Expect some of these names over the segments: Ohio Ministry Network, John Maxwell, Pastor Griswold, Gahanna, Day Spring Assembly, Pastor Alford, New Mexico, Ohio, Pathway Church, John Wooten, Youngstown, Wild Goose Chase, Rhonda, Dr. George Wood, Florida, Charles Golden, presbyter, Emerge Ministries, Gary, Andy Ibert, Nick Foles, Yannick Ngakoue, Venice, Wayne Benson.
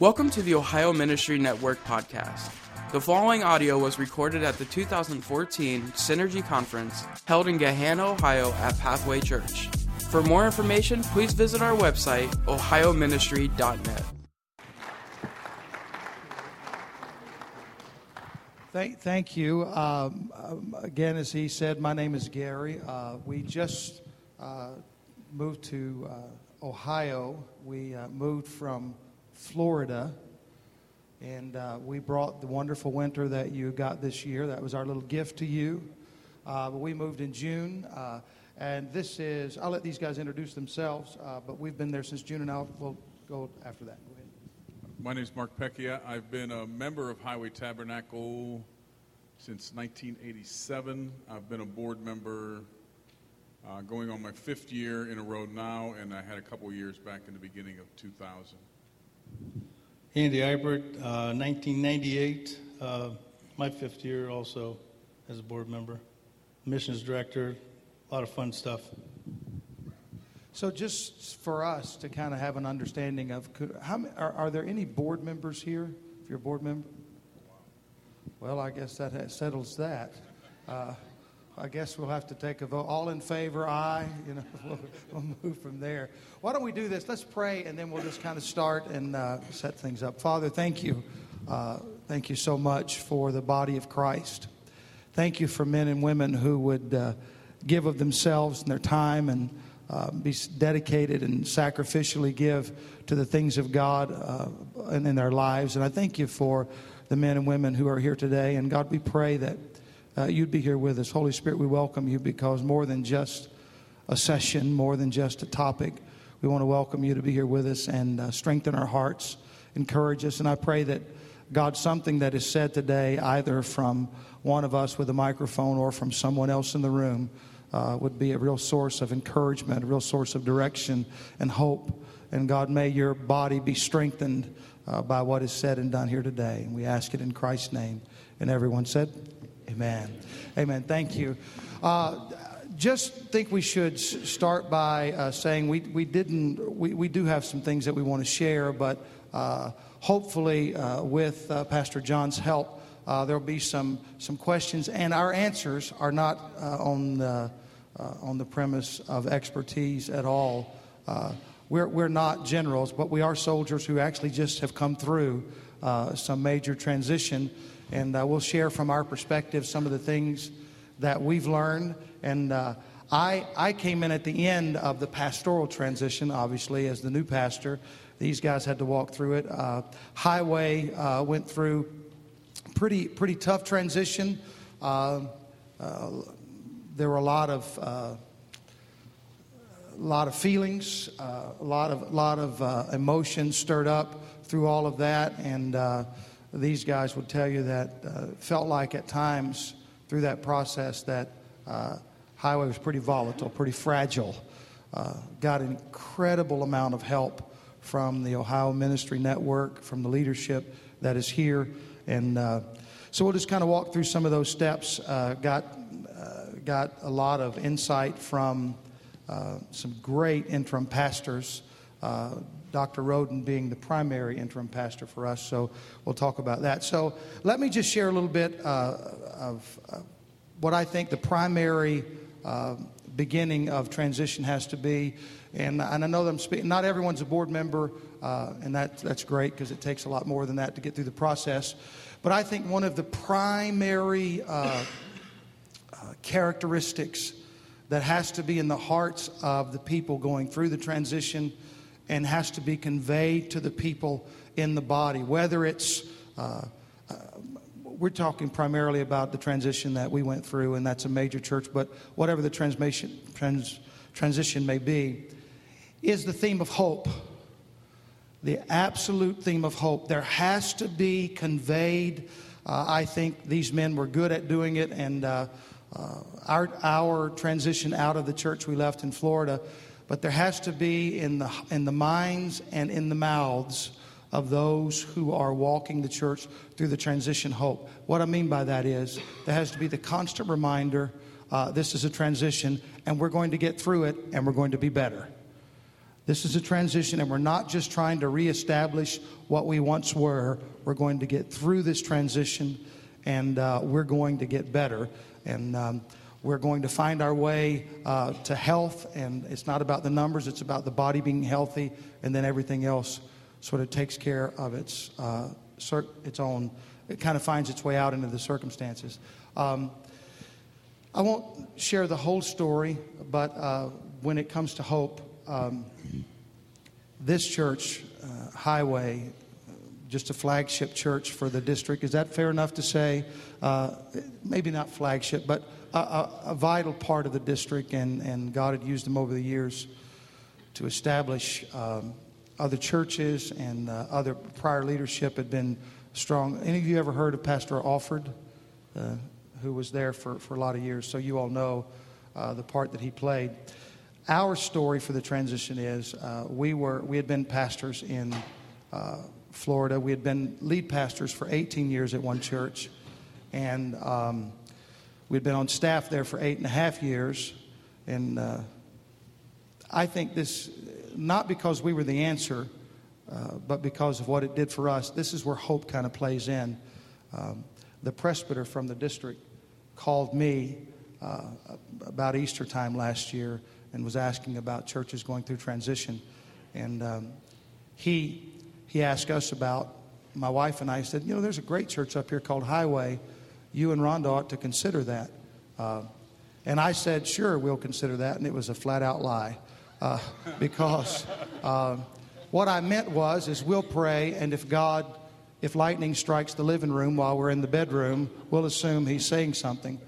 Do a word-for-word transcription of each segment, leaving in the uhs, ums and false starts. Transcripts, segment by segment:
Welcome to the Ohio Ministry Network podcast. The following audio was recorded at the two thousand fourteen Synergy Conference held in Gahanna, Ohio at Pathway Church. For more information, please visit our website, ohio ministry dot net. Thank, thank you. Um, um, again, as he said, my name is Gary. Uh, we just uh, moved to uh, Ohio. We uh, moved from Florida, and uh, we brought the wonderful winter that you got this year. That was our little gift to you. Uh, but we moved in June, uh, and this is, I'll let these guys introduce themselves, uh, but we've been there since June, and I'll, we'll go after that. Go ahead. My name is Mark Peccia. I've been a member of Highway Tabernacle since nineteen eighty-seven. I've been a board member uh, going on my fifth year in a row now, and I had a couple years back in the beginning of two thousand. Andy Ibert, uh, nineteen ninety-eight, uh, my fifth year also as a board member, missions director, a lot of fun stuff. So just for us to kind of have an understanding of, could, how are, are there any board members here, if you're a board member? Well, I guess that has, settles that. Uh, I guess we'll have to take a vote. All in favor, aye. You know, we'll, we'll move from there. Why don't we do this? Let's pray, and then we'll just kind of start and uh, set things up. Father, thank you. Uh, thank you so much for the body of Christ. Thank you for men and women who would uh, give of themselves and their time and uh, be dedicated and sacrificially give to the things of God uh, and in their lives. And I thank you for the men and women who are here today. And God, we pray that Uh, you'd be here with us. Holy Spirit, we welcome you, because more than just a session, more than just a topic, we want to welcome you to be here with us and uh, strengthen our hearts, encourage us. And I pray that, God, something that is said today, either from one of us with a microphone or from someone else in the room, uh, would be a real source of encouragement, a real source of direction and hope. And God, may your body be strengthened uh, by what is said and done here today. And we ask it in Christ's name. And everyone said, Amen. Amen. Thank you. Uh, just think we should start by uh, saying we, we didn't, we, we do have some things that we want to share, but uh, hopefully uh, with uh, Pastor John's help, uh, there'll be some, some questions, and our answers are not uh, on the, uh, on the premise of expertise at all. Uh, we're, we're not generals, but we are soldiers who actually just have come through uh, some major transition. And uh, we'll share from our perspective some of the things that we've learned. And uh, I I came in at the end of the pastoral transition, obviously, as the new pastor. These guys had to walk through it. Uh, Highway uh, went through pretty pretty tough transition. Uh, uh, there were a lot of uh, a lot of feelings, uh, a lot of lot of uh, emotions stirred up through all of that, and. Uh, These guys would tell you that uh, felt like at times through that process that uh, Highway was pretty volatile, pretty fragile. Uh, got an incredible amount of help from the Ohio Ministry Network, from the leadership that is here. And uh, so we'll just kind of walk through some of those steps. Uh, got, uh, got a lot of insight from uh, some great interim pastors, uh, Doctor Roden being the primary interim pastor for us, so we'll talk about that. So let me just share a little bit uh, of uh, what I think the primary uh, beginning of transition has to be. And, and I know that I'm speaking, not everyone's a board member, uh, and that, that's great, because it takes a lot more than that to get through the process. But I think one of the primary uh, uh, characteristics that has to be in the hearts of the people going through the transition and has to be conveyed to the people in the body, whether it's, uh, uh, we're talking primarily about the transition that we went through, and that's a major church, but whatever the transmission, trans, transition may be, is the theme of hope, the absolute theme of hope. There has to be conveyed. Uh, I think these men were good at doing it, and uh, uh, our, our transition out of the church we left in Florida. But there has to be in the in the minds and in the mouths of those who are walking the church through the transition hope. What I mean by that is there has to be the constant reminder, uh, this is a transition, and we're going to get through it, and we're going to be better. This is a transition, and we're not just trying to reestablish what we once were. We're going to get through this transition, and uh, we're going to get better. And um, we're going to find our way uh, to health, and it's not about the numbers. It's about the body being healthy, and then everything else sort of takes care of its uh, cir- its own. It kind of finds its way out into the circumstances. Um, I won't share the whole story, but uh, when it comes to hope, um, this church, uh, Highway, just a flagship church for the district. Is that fair enough to say? Uh, maybe not flagship, but a, a, a vital part of the district, and, and God had used them over the years to establish um, other churches, and uh, other prior leadership had been strong. Any of you ever heard of Pastor Alford, uh, who was there for, for a lot of years? So you all know uh, the part that he played. Our story for the transition is uh, we were we had been pastors in uh, Florida. We had been lead pastors for eighteen years at one church, and um, we had been on staff there for eight and a half years. And uh, I think this, not because we were the answer, uh, but because of what it did for us. This is where hope kind of plays in. Um, the presbyter from the district called me uh, about Easter time last year and was asking about churches going through transition, and um, he. He asked us about, my wife and I said, you know, there's a great church up here called Highway. You and Rhonda ought to consider that. Uh, and I said, sure, we'll consider that. And it was a flat-out lie. Uh, because uh, what I meant was, is we'll pray, and if God, if lightning strikes the living room while we're in the bedroom, we'll assume he's saying something.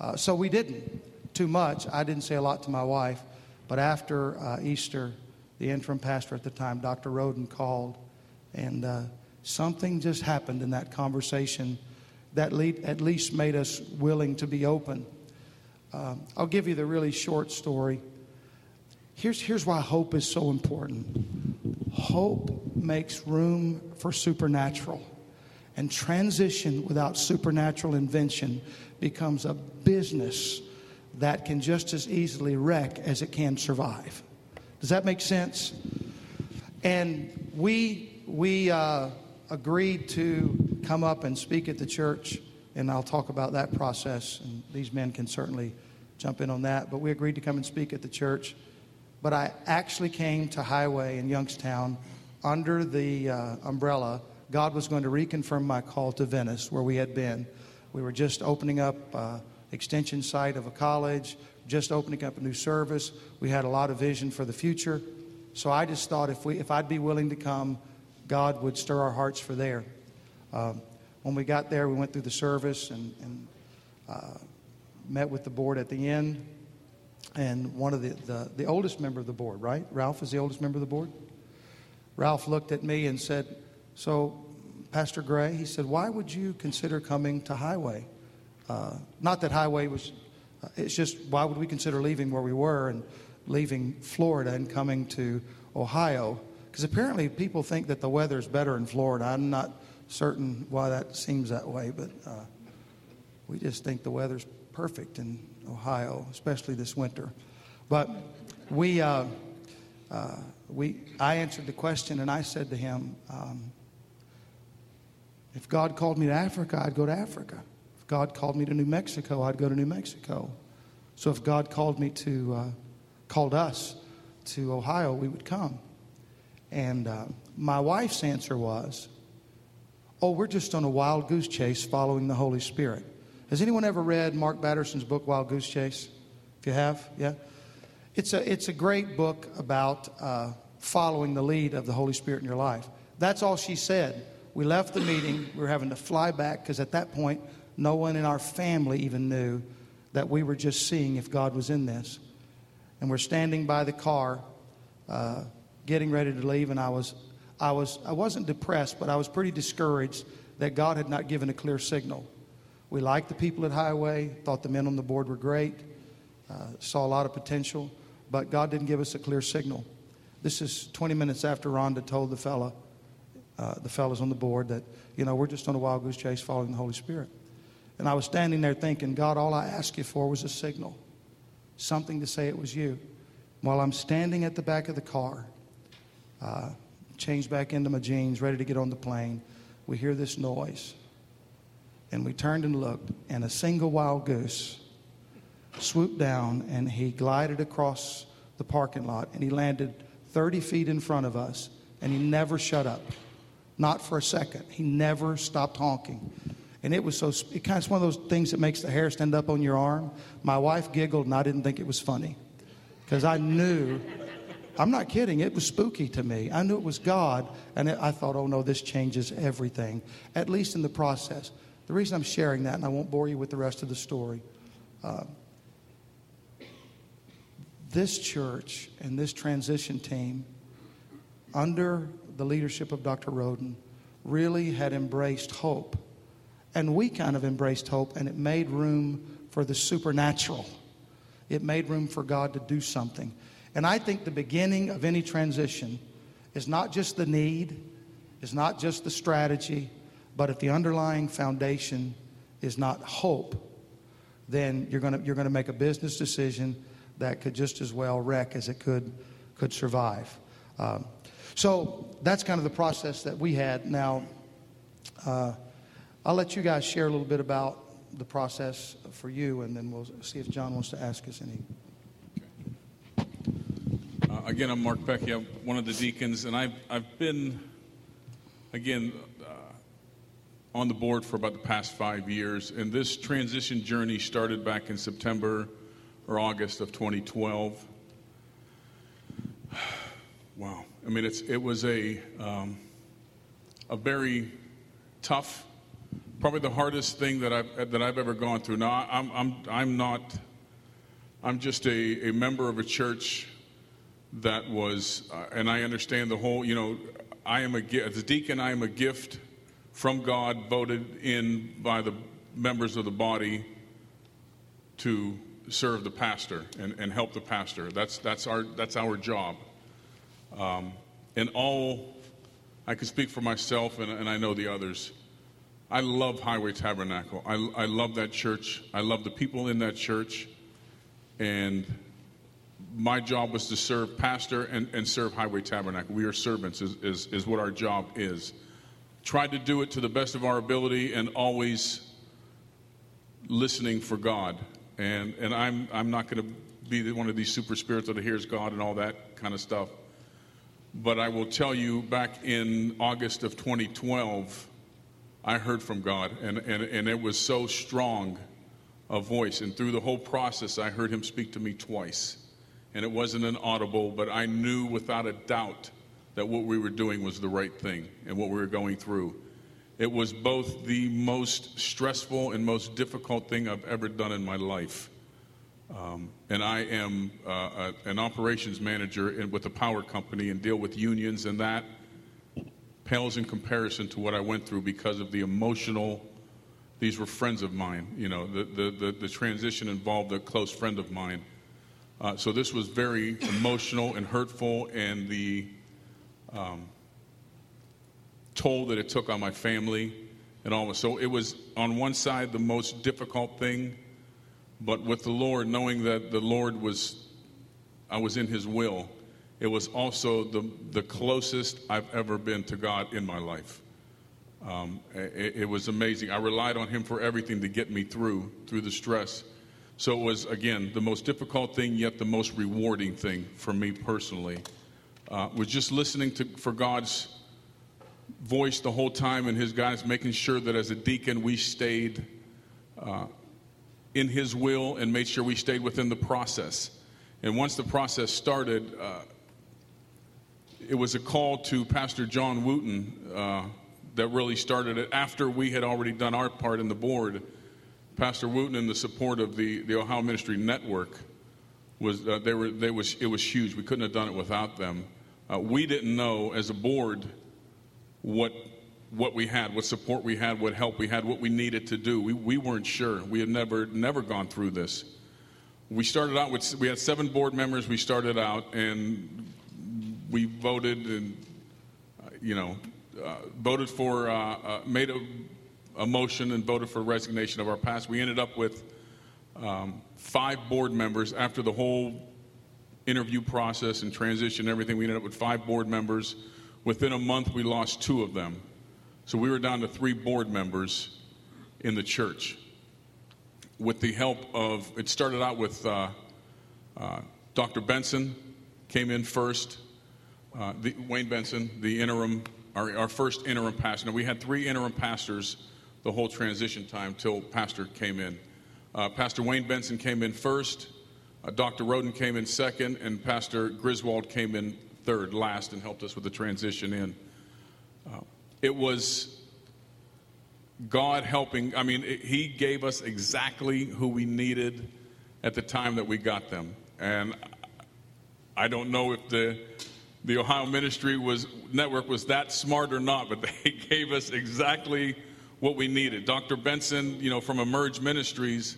Uh, so we didn't too much. I didn't say a lot to my wife. But after uh, Easter, the interim pastor at the time, Doctor Roden, called. And uh, something just happened in that conversation that lead, at least made us willing to be open. Uh, I'll give you the really short story. Here's, here's why hope is so important. Hope makes room for supernatural. And transition without supernatural intervention becomes a business that can just as easily wreck as it can survive. Does that make sense? And we... We uh, agreed to come up and speak at the church, and I'll talk about that process, and these men can certainly jump in on that. But we agreed to come and speak at the church. But I actually came to Highway in Youngstown under the uh, umbrella. God was going to reconfirm my call to Venice, where we had been. We were just opening up uh, extension site of a college, just opening up a new service. We had a lot of vision for the future. So I just thought if we, if I'd be willing to come, God would stir our hearts for there. Um, when we got there, we went through the service and, and uh, met with the board at the end. And one of the, the, the oldest member of the board, right? Ralph is the oldest member of the board. Ralph looked at me and said, so, Pastor Gray, he said, why would you consider coming to Highway? Uh, not that Highway was, uh, it's just, why would we consider leaving where we were and leaving Florida and coming to Ohio? Because apparently people think that the weather is better in Florida. I'm not certain why that seems that way, but uh, we just think the weather's perfect in Ohio, especially this winter. But we, uh, uh, we, I answered the question, and I said to him, um, if God called me to Africa, I'd go to Africa. If God called me to New Mexico, I'd go to New Mexico. So if God called me to, uh, called us to Ohio, we would come. And uh, my wife's answer was, oh, we're just on a wild goose chase following the Holy Spirit. Has anyone ever read Mark Batterson's book, Wild Goose Chase? If you have, yeah. It's a, it's a great book about uh, following the lead of the Holy Spirit in your life. That's all she said. We left the meeting. We were having to fly back because at that point, no one in our family even knew that we were just seeing if God was in this. And we're standing by the car, uh, getting ready to leave, and I was, I was, I wasn't depressed, but I was pretty discouraged that God had not given a clear signal. We liked the people at Highway, thought the men on the board were great, uh, saw a lot of potential, but God didn't give us a clear signal. This is twenty minutes after Rhonda told the fella, uh, the fellas on the board that, you know, we're just on a wild goose chase following the Holy Spirit. And I was standing there thinking, God, all I asked you for was a signal, something to say it was you. While I'm standing at the back of the car, Uh, changed back into my jeans, ready to get on the plane. We hear this noise. And we turned and looked, and a single wild goose swooped down, and he glided across the parking lot, and he landed thirty feet in front of us, and he never shut up. Not for a second. He never stopped honking. And it was so, it kind of one of those things that makes the hair stand up on your arm. My wife giggled, and I didn't think it was funny. Because I knew, I'm not kidding, it was spooky to me. I knew it was God, and I thought, oh no, this changes everything, at least in the process. The reason I'm sharing that, and I won't bore you with the rest of the story, uh, this church and this transition team, under the leadership of Doctor Roden, really had embraced hope. And we kind of embraced hope, and it made room for the supernatural. It made room for God to do something. And I think the beginning of any transition is not just the need, is not just the strategy, but if the underlying foundation is not hope, then you're going to you're going to make a business decision that could just as well wreck as it could could survive. Um, so that's kind of the process that we had. Now, uh, I'll let you guys share a little bit about the process for you, and then we'll see if John wants to ask us any. Uh, again, I'm Mark Peccia, one of the deacons, and I've, I've been, again, uh, on the board for about the past five years, and this transition journey started back in September or August of twenty twelve. Wow. I mean, it's it was a um, a very tough, probably the hardest thing that I've that I've ever gone through. Now, I'm I'm I'm not I'm just a, a member of a church that was, uh, and I understand the whole. You know, I am a as a deacon. I am a gift from God, voted in by the members of the body to serve the pastor and, and help the pastor. That's that's our that's our job. Um, and all, I can speak for myself, and, and I know the others. I love Highway Tabernacle. I, I love that church. I love the people in that church. And my job was to serve pastor and, and serve Highway Tabernacle. We are servants is, is, is what our job is. Tried to do it to the best of our ability and always listening for God. And and I'm I'm not going to be one of these super spirits that hears God and all that kind of stuff. But I will tell you, back in August of twenty twelve, I heard from God, and, and, and it was so strong a voice. And through the whole process, I heard him speak to me twice. And it wasn't an audible, but I knew without a doubt that what we were doing was the right thing and what we were going through. It was both the most stressful and most difficult thing I've ever done in my life. Um, and I am uh, a, an operations manager in, with a power company and deal with unions, and that pales in comparison to what I went through because of the emotional. These were friends of mine, you know. The the the, the transition involved a close friend of mine, uh, so this was very emotional and hurtful, and the um, toll that it took on my family and all. So it was on one side the most difficult thing. But with the Lord, knowing that the Lord was, I was in his will, it was also the the closest I've ever been to God in my life. Um, it, it was amazing. I relied on him for everything to get me through, through the stress. So it was, again, the most difficult thing, yet the most rewarding thing for me personally. Uh, was just listening to for God's voice the whole time and his guidance, making sure that as a deacon we stayed uh in his will and made sure we stayed within the process. And once the process started, uh, it was a call to Pastor John Wooten uh, that really started it after we had already done our part in the board. Pastor Wooten, in the support of the, the Ohio Ministry Network, was uh, they were they was it was huge. We couldn't have done it without them. Uh, we didn't know as a board what. what we had, what support we had, what help we had, what we needed to do. We we weren't sure. We had never never gone through this. We started out with, we had seven board members. We started out and we voted and, uh, you know, uh, voted for, uh, uh, made a, a motion and voted for resignation of our past. We ended up with um, five board members after the whole interview process and transition and everything, we ended up with five board members. Within a month, we lost two of them. So we were down to three board members in the church. With the help of, it started out with uh, uh, Doctor Benson came in first, uh, the, Wayne Benson, the interim, our, our first interim pastor. Now, we had three interim pastors the whole transition time till Pastor came in. Uh, Pastor Wayne Benson came in first, uh, Doctor Roden came in second, and Pastor Griswold came in third, last, and helped us with the transition in. Uh, It was God helping. I mean, it, he gave us exactly who we needed at the time that we got them. And I don't know if the the Ohio Ministry was Network was that smart or not, but they gave us exactly what we needed. Doctor Benson, you know, from Emerge Ministries,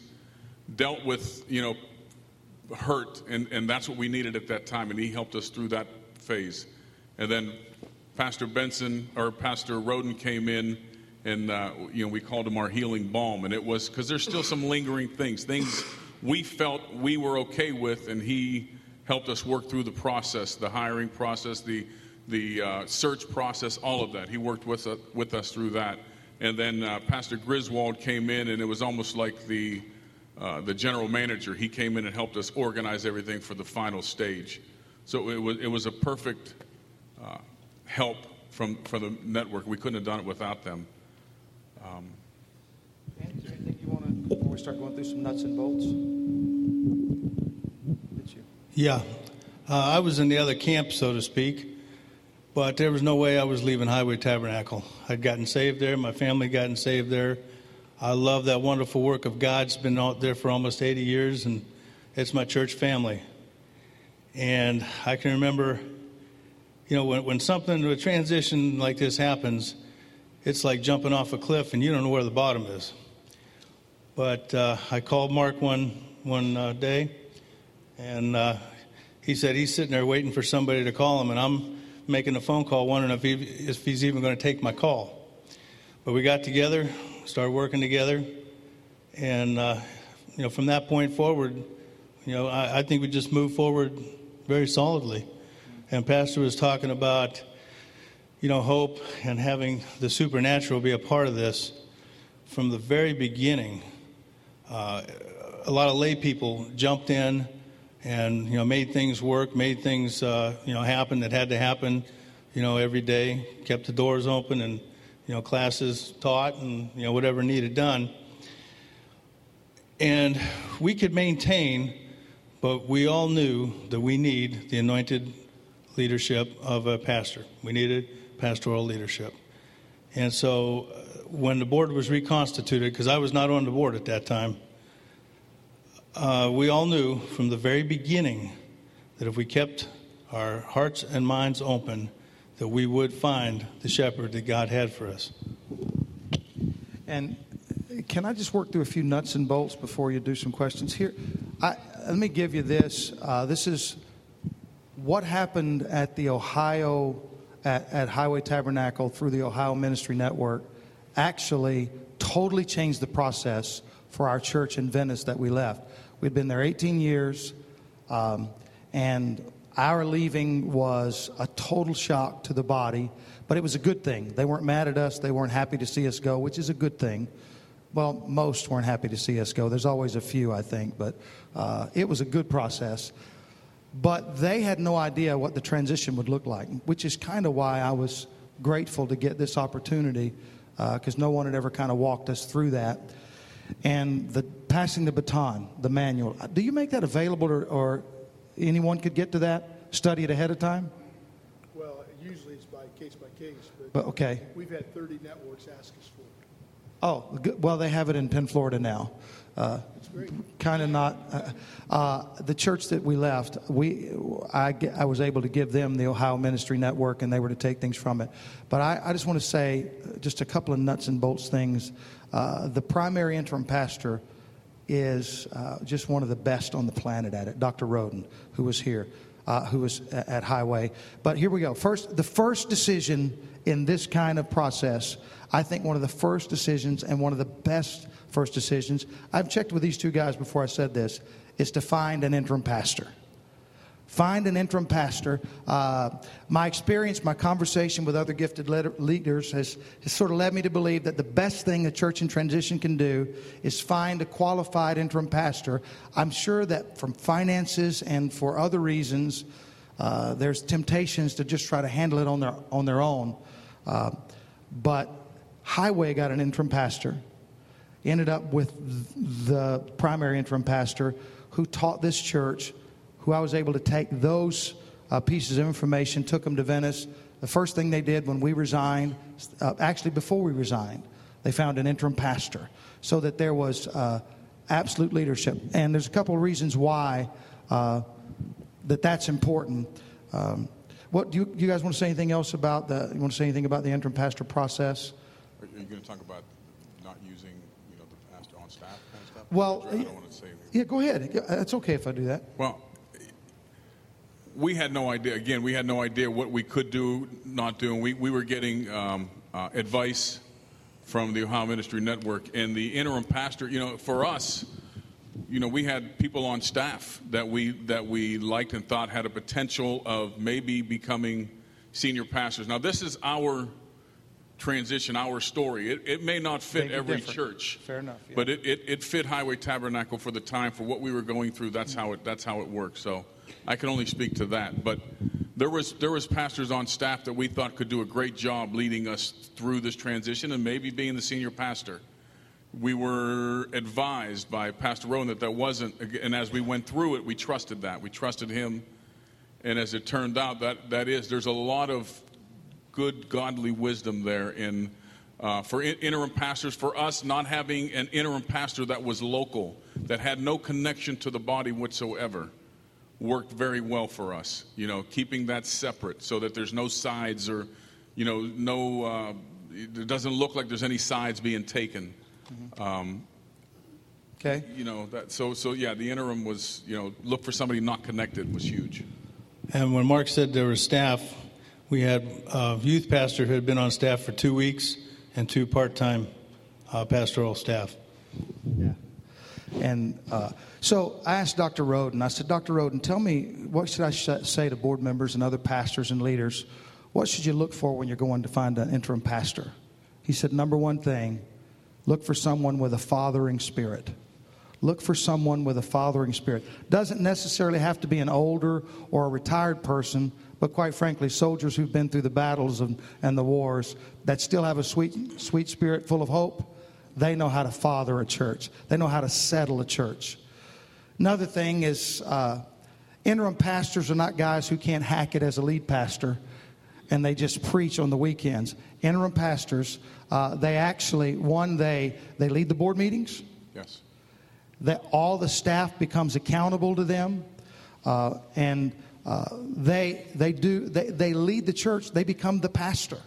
dealt with, you know, hurt, and, and that's what we needed at that time, and he helped us through that phase. And then Pastor Benson or Pastor Roden came in, and uh, you know, we called him our healing balm, and it was because there's still some lingering things, things we felt we were okay with, and he helped us work through the process, the hiring process, the the uh, search process, all of that. He worked with us, with us through that, and then uh, Pastor Griswold came in, and it was almost like the uh, the general manager. He came in and helped us organize everything for the final stage. So it was it was a perfect. Uh, help from, from the network. We couldn't have done it without them. Um, Andy, is there anything you want to, before we start going through some nuts and bolts? Did you? Yeah. Uh, I was in the other camp, so to speak, but there was no way I was leaving Highway Tabernacle. I'd gotten saved there. My family had gotten saved there. I love that wonderful work of God. It's been out there for almost eighty years, and it's my church family. And I can remember... You know, when, when something, a transition like this happens, it's like jumping off a cliff and you don't know where the bottom is. But uh, I called Mark one one uh, day, and uh, he said he's sitting there waiting for somebody to call him, and I'm making a phone call wondering if, he, if he's even going to take my call. But we got together, started working together, and, uh, you know, from that point forward, you know, I, I think we just moved forward very solidly. And Pastor was talking about, you know, hope and having the supernatural be a part of this from the very beginning. Uh, a lot of lay people jumped in and, you know, made things work, made things, uh, you know, happen that had to happen, you know, every day, kept the doors open and, you know, classes taught and, you know, whatever needed done. And we could maintain, but we all knew that we need the anointed leadership of a pastor. We needed pastoral leadership. And so uh, when the board was reconstituted, because I was not on the board at that time, uh, we all knew from the very beginning that if we kept our hearts and minds open, that we would find the shepherd that God had for us. And can I just work through a few nuts and bolts before you do some questions here? I, let me give you this. Uh, this is... What happened at the Ohio, at, at Highway Tabernacle through the Ohio Ministry Network actually totally changed the process for our church in Venice that we left. We'd been there eighteen years, um, and our leaving was a total shock to the body, but it was a good thing. They weren't mad at us. They weren't happy to see us go, which is a good thing. Well, most weren't happy to see us go. There's always a few, I think, but uh, it was a good process. But they had no idea what the transition would look like, which is kind of why I was grateful to get this opportunity, because uh, no one had ever kind of walked us through that. And the passing the baton, the manual, do you make that available, or, or anyone could get to that, study it ahead of time? Well, usually it's by case by case, but, but okay. We've had thirty networks ask us for it. Oh, well, they have it in Penn, Florida now. Uh, kind of not. Uh, uh, the church that we left, we I, I was able to give them the Ohio Ministry Network, and they were to take things from it. But I, I just want to say just a couple of nuts and bolts things. Uh, the primary interim pastor is uh, just one of the best on the planet at it, Doctor Roden, who was here, uh, who was at Highway. But here we go. First, the first decision in this kind of process, I think one of the first decisions and one of the best first decisions, I've checked with these two guys before I said this, is to find an interim pastor. Find an interim pastor. Uh, my experience, my conversation with other gifted leader, leaders has, has sort of led me to believe that the best thing a church in transition can do is find a qualified interim pastor. I'm sure that from finances and for other reasons, uh, there's temptations to just try to handle it on their, on their own. Uh, but Highway got an interim pastor, ended up with the primary interim pastor who taught this church, who I was able to take those uh, pieces of information, took them to Venice. The first thing they did when we resigned, uh, actually before we resigned, they found an interim pastor so that there was uh, absolute leadership. And there's a couple of reasons why uh, that that's important. Um, what do you, do you guys want to say anything else about the? You want to say anything about the interim pastor process? Are you going to talk about not using, you know, the pastor on staff kind of stuff? Well, I don't want to say anything. Yeah, go ahead. It's okay if I do that. Well. We had no idea. Again, we had no idea what we could do, not do. And we, we were getting um, uh, advice from the Ohio Ministry Network. And the interim pastor, you know, for us, you know, we had people on staff that we that we liked and thought had a potential of maybe becoming senior pastors. Now, this is our transition, our story. It, it may not fit every different. Church. Fair enough. Yeah. But it, it, it fit Highway Tabernacle for the time, for what we were going through. That's how it, that's how it worked. So I can only speak to that, but there was there was pastors on staff that we thought could do a great job leading us through this transition and maybe being the senior pastor. We were advised by Pastor Roden that that wasn't, and as we went through it, we trusted that. We trusted him, and as it turned out, that, that is, there's a lot of good godly wisdom there in uh, for in, interim pastors. For us, not having an interim pastor that was local, that had no connection to the body whatsoever, worked very well for us, you know, keeping that separate so that there's no sides or, you know, no, uh, it doesn't look like there's any sides being taken. Mm-hmm. Um, okay. You know, that, so, so yeah, the interim was, you know, look for somebody not connected was huge. And when Mark said there was staff, we had a youth pastor who had been on staff for two weeks and two part-time uh, pastoral staff. Yeah. And uh, so I asked Doctor Roden, I said, Doctor Roden, tell me, what should I sh- say to board members and other pastors and leaders? What should you look for when you're going to find an interim pastor? He said, number one thing, look for someone with a fathering spirit. Look for someone with a fathering spirit. Doesn't necessarily have to be an older or a retired person, but quite frankly, soldiers who've been through the battles and, and the wars that still have a sweet, sweet spirit full of hope. They know how to father a church. They know how to settle a church. Another thing is uh, interim pastors are not guys who can't hack it as a lead pastor and they just preach on the weekends. Interim pastors, uh, they actually, one, they, they lead the board meetings. Yes. That all the staff becomes accountable to them. Uh, and uh, they they do they, they lead the church. They become the pastor.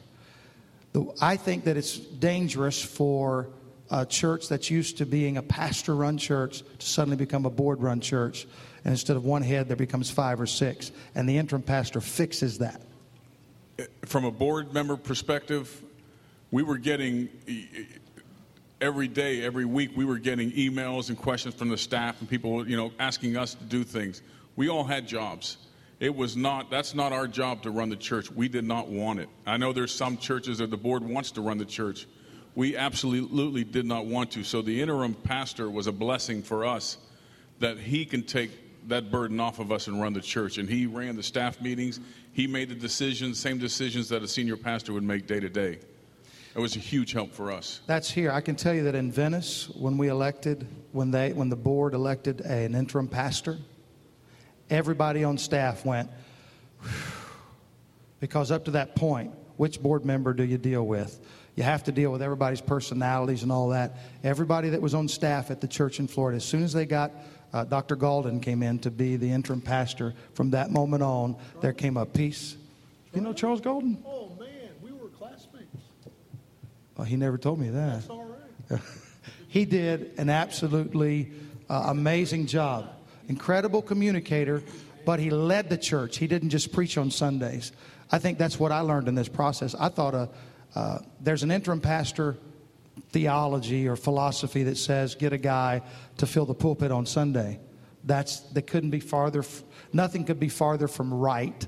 The, I think that it's dangerous for a church that's used to being a pastor-run church to suddenly become a board-run church. And instead of one head, there becomes five or six. And the interim pastor fixes that. From a board member perspective, we were getting, every day, every week, we were getting emails and questions from the staff and people, you know, asking us to do things. We all had jobs. It was not, that's not our job to run the church. We did not want it. I know there's some churches that the board wants to run the church. We absolutely did not want to. So the interim pastor was a blessing for us that he can take that burden off of us and run the church. And he ran the staff meetings. He made the decisions, same decisions that a senior pastor would make day to day. It was a huge help for us. That's here. I can tell you that in Venice, when we elected, when they, when the board elected an interim pastor, everybody on staff went, whew, because up to that point, which board member do you deal with? You have to deal with everybody's personalities and all that. Everybody that was on staff at the church in Florida, as soon as they got, uh, Doctor Golden came in to be the interim pastor. From that moment on, there came a peace. You know Charles Golden? Oh, man, we were classmates. Well, he never told me that. That's all right. He did an absolutely uh, amazing job. Incredible communicator, but he led the church. He didn't just preach on Sundays. I think that's what I learned in this process. I thought a... Uh, there's an interim pastor theology or philosophy that says get a guy to fill the pulpit on Sunday. That's they couldn't be farther. Nothing could be farther from right.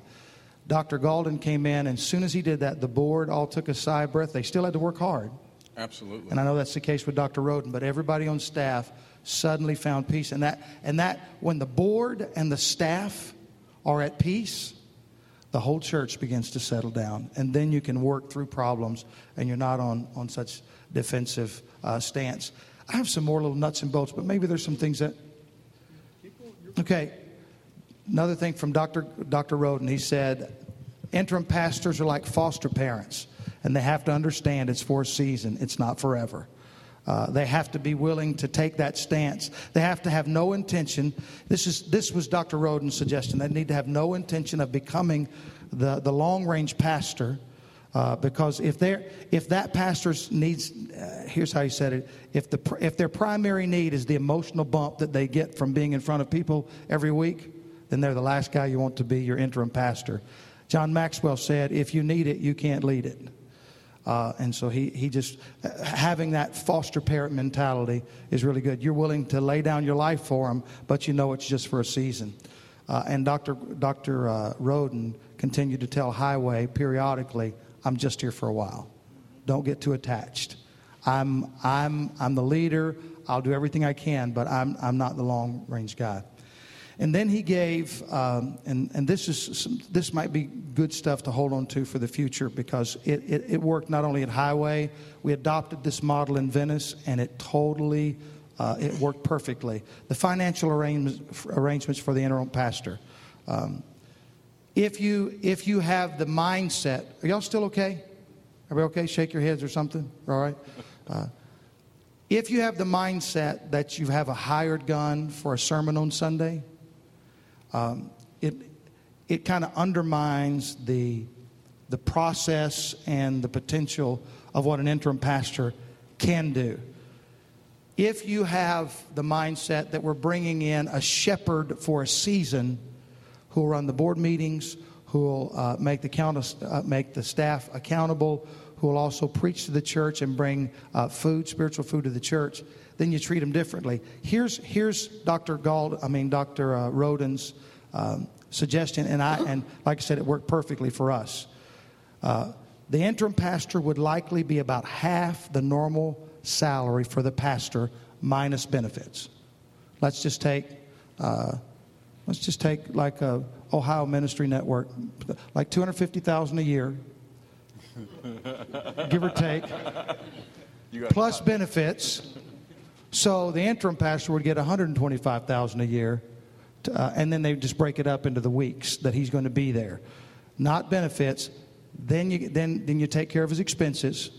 Doctor Golden came in, and as soon as he did that, the board all took a sigh of breath. They still had to work hard. Absolutely. And I know that's the case with Doctor Roden, but everybody on staff suddenly found peace. And that, and that when the board and the staff are at peace, the whole church begins to settle down. And then you can work through problems, and you're not on, on such defensive uh, stance. I have some more little nuts and bolts, but maybe there's some things that... Okay. Another thing from Doctor Doctor Roden, he said, interim pastors are like foster parents, and they have to understand it's for a season. It's not forever. Uh, they have to be willing to take that stance. They have to have no intention. This is this was Doctor Roden's suggestion. They need to have no intention of becoming the, the long-range pastor, uh, because if they're if that pastor's needs, uh, here's how he said it: if the if their primary need is the emotional bump that they get from being in front of people every week, then they're the last guy you want to be your interim pastor. John Maxwell said, if you need it, you can't lead it. Uh, and so he, he just, uh, having that foster parent mentality is really good. You're willing to lay down your life for them, but you know it's just for a season. Uh, and Doctor Doctor Uh, Roden continued to tell Highway periodically, I'm just here for a while. Don't get too attached. I'm I'm I'm the leader. I'll do everything I can, but I'm I'm not the long-range guy. And then he gave, um, and and this is some, this might be good stuff to hold on to for the future, because it, it, it worked not only at Highway. We adopted this model in Venice, and it totally uh, it worked perfectly. The financial arrange, arrangements for the interim pastor. Um, if you if you have the mindset, are y'all still okay? Are we okay? Shake your heads or something. All right. Uh, if you have the mindset that you have a hired gun for a sermon on Sunday. Um, it it kind of undermines the the process and the potential of what an interim pastor can do. If you have the mindset that we're bringing in a shepherd for a season, who will run the board meetings, who will uh, make the count, uh, make the staff accountable, who will also preach to the church and bring uh, food, spiritual food to the church, then you treat them differently. Here's here's Doctor Gold, I mean Doctor Uh, Roden's um, suggestion, and I and like I said, it worked perfectly for us. Uh, the interim pastor would likely be about half the normal salary for the pastor minus benefits. Let's just take, uh, let's just take like a Ohio Ministry Network, like two hundred fifty thousand a year, give or take, plus benefits. So the interim pastor would get one hundred twenty-five thousand dollars a year, to, uh, and then they just break it up into the weeks that he's going to be there, not benefits. Then you then then you take care of his expenses.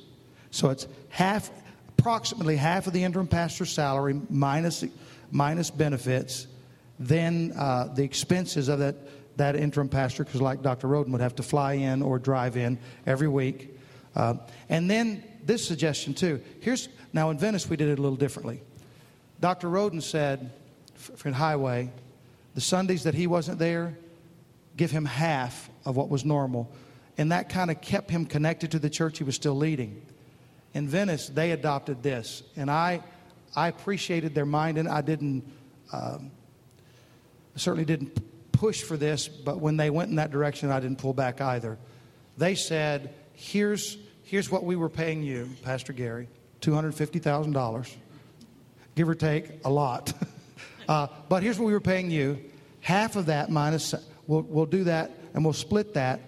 So it's half, approximately half of the interim pastor's salary minus minus benefits. Then uh, the expenses of that that interim pastor, because like Doctor Roden would have to fly in or drive in every week, uh, and then. This suggestion too. Here's now in Venice we did it a little differently. Doctor Roden said, for Highway, the Sundays that he wasn't there, give him half of what was normal, and that kind of kept him connected to the church he was still leading. In Venice, they adopted this, and I, I appreciated their mind, and I didn't, um, I certainly didn't push for this. But when they went in that direction, I didn't pull back either. They said, here's. Here's what we were paying you, Pastor Gary, two hundred fifty thousand dollars, give or take a lot. uh, but here's what we were paying you. Half of that minus, we'll, we'll do that and we'll split that.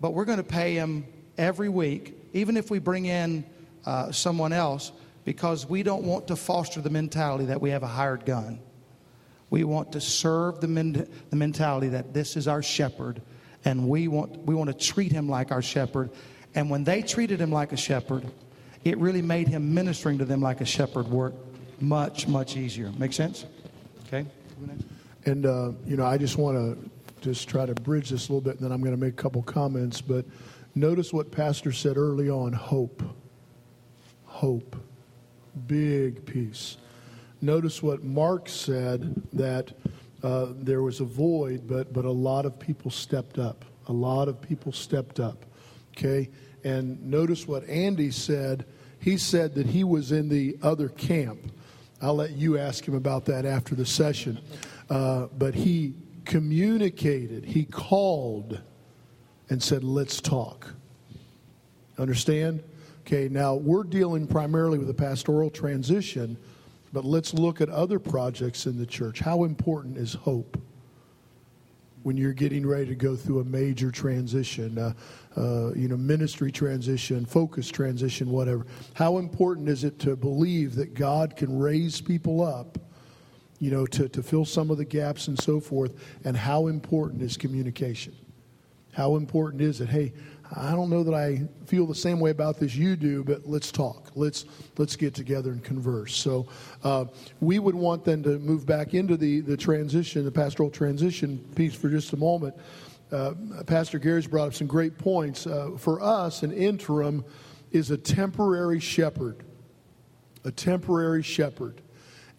But we're going to pay him every week, even if we bring in uh, someone else, because we don't want to foster the mentality that we have a hired gun. We want to serve the, men- the mentality that this is our shepherd, and we want we want to treat him like our shepherd. And when they treated him like a shepherd, it really made him ministering to them like a shepherd work much, much easier. Make sense? Okay. And, uh, you know, I just want to just try to bridge this a little bit, and then I'm going to make a couple comments. But notice what Pastor said early on, hope. Hope. Big piece. Notice what Mark said, that uh, there was a void, but, but a lot of people stepped up. A lot of people stepped up. Okay, and notice what Andy said. He said that he was in the other camp. I'll let you ask him about that after the session. Uh, but he communicated, he called and said, let's talk. Understand? Okay, now we're dealing primarily with a pastoral transition, but let's look at other projects in the church. How important is hope when you're getting ready to go through a major transition, uh, uh, you know, ministry transition, focus transition, whatever? How important is it to believe that God can raise people up, you know, to, to fill some of the gaps and so forth? And how important is communication? How important is it? Hey, I don't know that I feel the same way about this you do, but let's talk. Let's let's get together and converse. So uh, we would want then to move back into the, the transition, the pastoral transition piece for just a moment. Uh, Pastor Gary's brought up some great points. Uh, for us, an interim is a temporary shepherd, a temporary shepherd.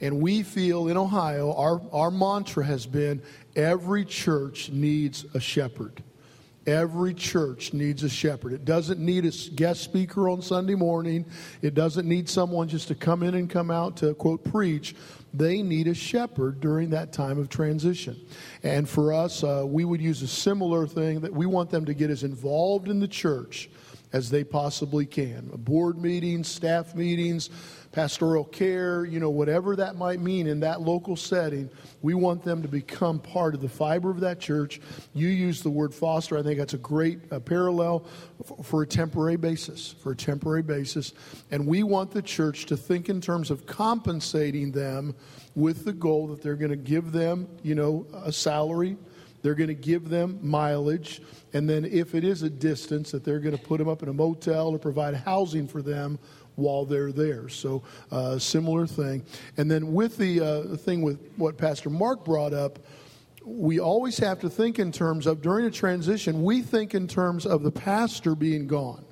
And we feel in Ohio, our, our mantra has been every church needs a shepherd. Every church needs a shepherd. It doesn't need a guest speaker on Sunday morning. It doesn't need someone just to come in and come out to, quote, preach. They need a shepherd during that time of transition. And for us, uh, we would use a similar thing that we want them to get as involved in the church as they possibly can. Board meetings, staff meetings, pastoral care, you know, whatever that might mean in that local setting, we want them to become part of the fiber of that church. You use the word foster. I think that's a great uh, parallel f- for a temporary basis, for a temporary basis. And we want the church to think in terms of compensating them with the goal that they're going to give them, you know, a salary. They're going to give them mileage. And then if it is a distance, that they're going to put them up in a motel to provide housing for them while they're there. So uh, similar thing. And then with the uh, thing with what Pastor Mark brought up, we always have to think in terms of, during a transition, we think in terms of the pastor being gone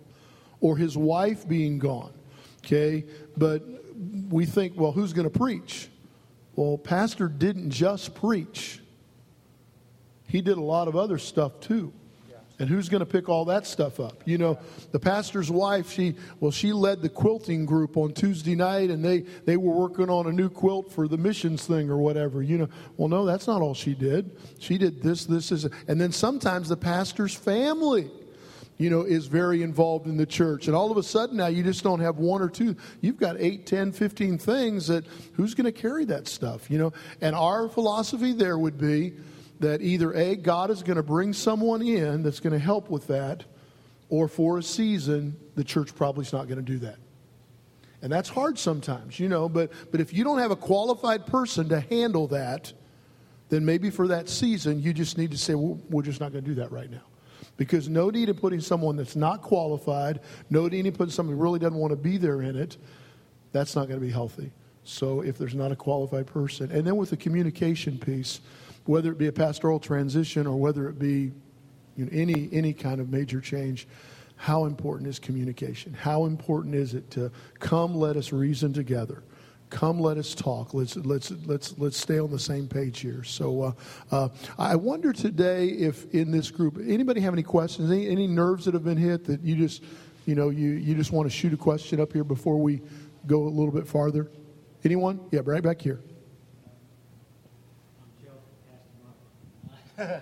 or his wife being gone, okay? But we think, well, who's going to preach? Well, pastor didn't just preach. He did a lot of other stuff too. And who's going to pick all that stuff up? You know, the pastor's wife, she, well, she led the quilting group on Tuesday night, and they, they were working on a new quilt for the missions thing or whatever. You know, well, no, that's not all she did. She did this, this, is, and then sometimes the pastor's family, you know, is very involved in the church. And all of a sudden now you just don't have one or two. You've got eight, ten, fifteen things that who's going to carry that stuff, you know? And our philosophy there would be, that either A, God is going to bring someone in that's going to help with that, or for a season, the church probably is not going to do that. And that's hard sometimes, you know, but, but if you don't have a qualified person to handle that, then maybe for that season, you just need to say, well, we're just not going to do that right now. Because no need in putting someone that's not qualified, no need in putting someone who really doesn't want to be there in it, that's not going to be healthy. So if there's not a qualified person. And then with the communication piece, whether it be a pastoral transition or whether it be, you know, any any kind of major change, how important is communication? How important is it to come, let us reason together? Come, let us talk. Let's let's let's let's stay on the same page here. So uh, uh, I wonder today if in this group, anybody have any questions? Any, any nerves that have been hit that you just, you know, you, you just want to shoot a question up here before we go a little bit farther? Anyone? Yeah, right back here. Yeah,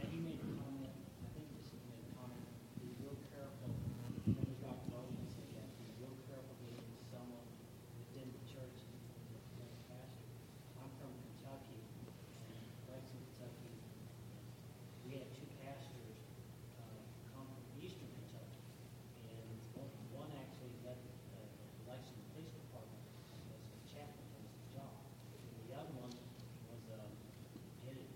he made a comment, I think this is a comment, be real careful, when he got voted, he said, be real careful being someone within the church and the pastor. I'm from Kentucky, and right from Kentucky, we had two pastors uh, come from eastern Kentucky, and one actually led the Lexington Police Department as a chaplain, that was his job, and the other one was a uh, police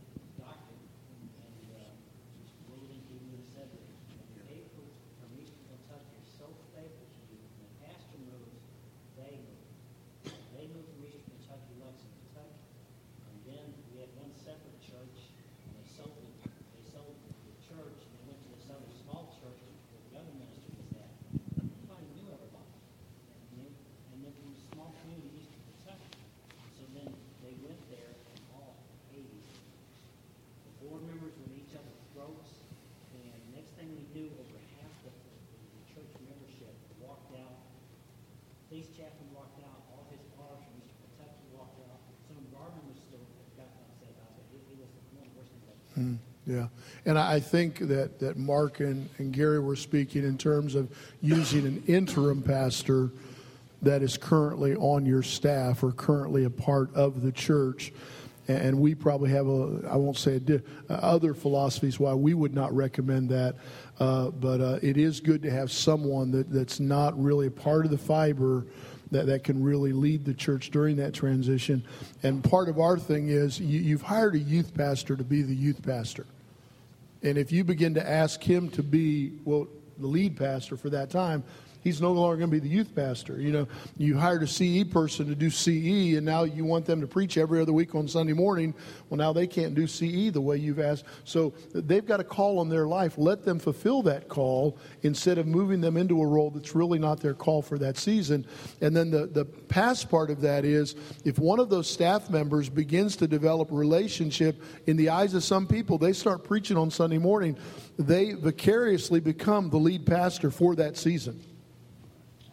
chaplain walked out, all his officers from Kentucky walked out, some of our members still Mm, yeah. And I think that, that Mark and, and Gary were speaking in terms of using an interim pastor that is currently on your staff or currently a part of the church. And we probably have a, I won't say a di- other philosophies why we would not recommend that. Uh, but uh, it is good to have someone that, that's not really a part of the fiber that, that can really lead the church during that transition. And part of our thing is you, you've hired a youth pastor to be the youth pastor. And if you begin to ask him to be, well, the lead pastor for that time, he's no longer going to be the youth pastor. You know, you hired a C E person to do C E, and now you want them to preach every other week on Sunday morning. Well, now they can't do C E the way you've asked. So they've got a call on their life. Let them fulfill that call instead of moving them into a role that's really not their call for that season. And then the, the past part of that is if one of those staff members begins to develop relationship, in the eyes of some people, they start preaching on Sunday morning, they vicariously become the lead pastor for that season.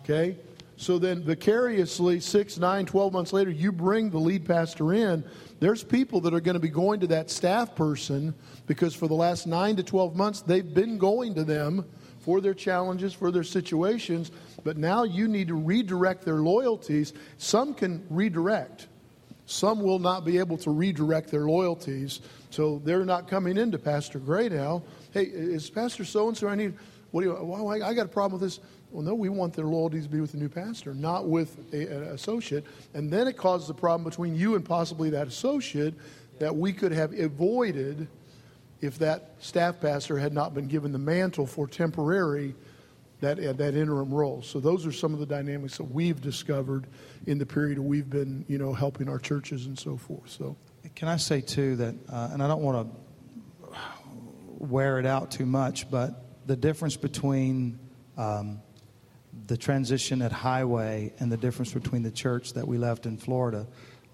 Okay? So then vicariously, six, nine, twelve months later, you bring the lead pastor in. There's people that are going to be going to that staff person because for the last nine to twelve months, they've been going to them for their challenges, for their situations. But now you need to redirect their loyalties. Some can redirect. Some will not be able to redirect their loyalties. So they're not coming into Pastor Gray now. Hey, is Pastor so-and-so I need... What do you, well, I, I got a problem with this. Well, no, we want their loyalties to be with the new pastor, not with a, an associate. And then it causes a problem between you and possibly that associate that we could have avoided if that staff pastor had not been given the mantle for temporary, that that interim role. So those are some of the dynamics that we've discovered in the period we've been, you know, helping our churches and so forth. So can I say, too, that, uh, and I don't want to wear it out too much, but the difference between um, the transition at Highway and the difference between the church that we left in Florida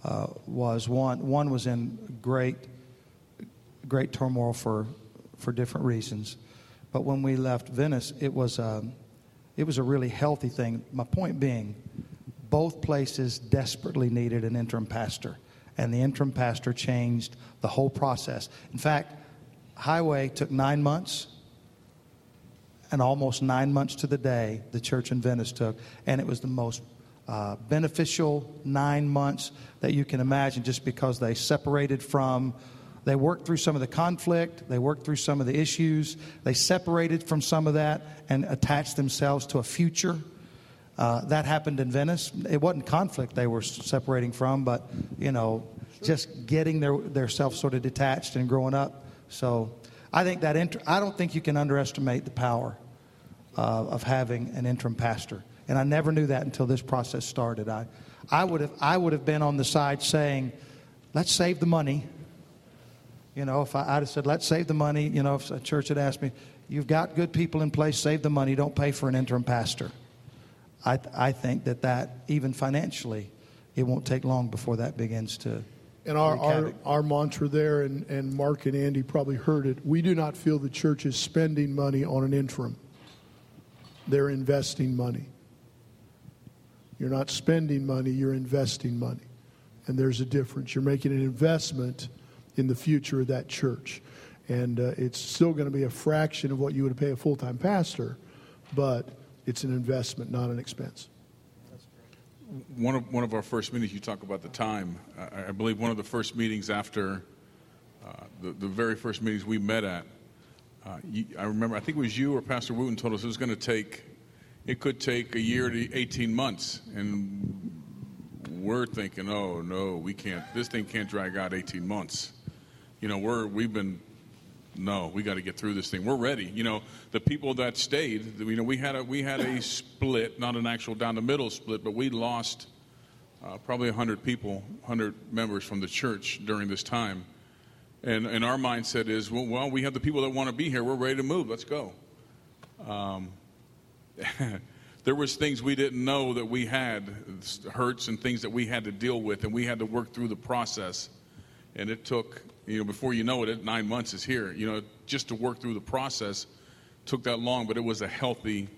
uh, was one. One was in great, great turmoil for for different reasons, but when we left Venice, it was a, it was a really healthy thing. My point being, both places desperately needed an interim pastor, and the interim pastor changed the whole process. In fact, Highway took nine months. And almost nine months to the day, the church in Venice took. And it was the most uh, beneficial nine months that you can imagine, just because they separated from, they worked through some of the conflict, they worked through some of the issues, they separated from some of that and attached themselves to a future. Uh, that happened in Venice. It wasn't conflict they were separating from, but, you know, sure. Just getting their, their self sort of detached and growing up. So... I think that inter- I don't think you can underestimate the power uh, of having an interim pastor, and I never knew that until this process started. I, I would have I would have been on the side saying, "Let's save the money." You know, if I, I'd have said, "Let's save the money," you know, if a church had asked me, "You've got good people in place, save the money, don't pay for an interim pastor," I I think that that even financially, it won't take long before that begins to. And our, our, our mantra there, and, and Mark and Andy probably heard it, we do not feel the church is spending money on an interim. They're investing money. You're not spending money, you're investing money. And there's a difference. You're making an investment in the future of that church. And uh, it's still going to be a fraction of what you would pay a full-time pastor, but it's an investment, not an expense. One of one of our first meetings, you talk about the time. I, I believe one of the first meetings after uh, the the very first meetings we met at. Uh, you, I remember, I think it was you or Pastor Wooten told us it was going to take. It could take a year to eighteen months, and we're thinking, oh no, we can't. This thing can't drag out eighteen months. You know, we're we've been. No, we got to get through this thing. We're ready. You know, the people that stayed, you know, we had a we had a split, not an actual down the middle split, but we lost uh, probably one hundred people, one hundred members from the church during this time. And and our mindset is, well, well we have the people that want to be here. We're ready to move. Let's go. Um, there was things we didn't know that we had, hurts and things that we had to deal with, and we had to work through the process. And it took, you know, before you know it, nine months is here. You know, just to work through the process took that long, but it was a healthy,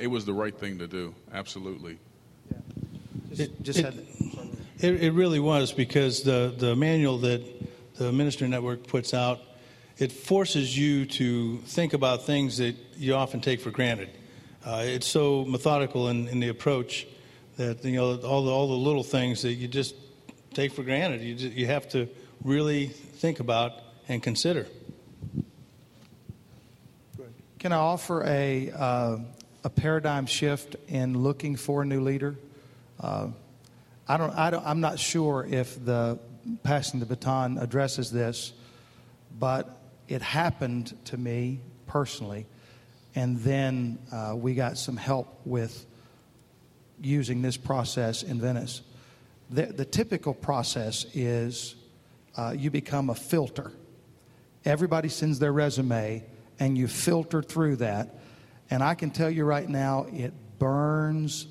it was the right thing to do. Absolutely. Yeah. Just, it, just it, had it, it really was, because the, the manual that the Ministry Network puts out it forces you to think about things that you often take for granted. Uh, it's so methodical in, in the approach that, you know, all the, all the little things that you just take for granted, you just, you have to really think about and consider. Can I offer a uh, a paradigm shift in looking for a new leader? Uh, I don't. I don't. I'm not sure if the passing the baton addresses this, but it happened to me personally, and then uh, we got some help with using this process in Venice. The, the typical process is uh, you become a filter. Everybody sends their resume, and you filter through that. And I can tell you right now, it burns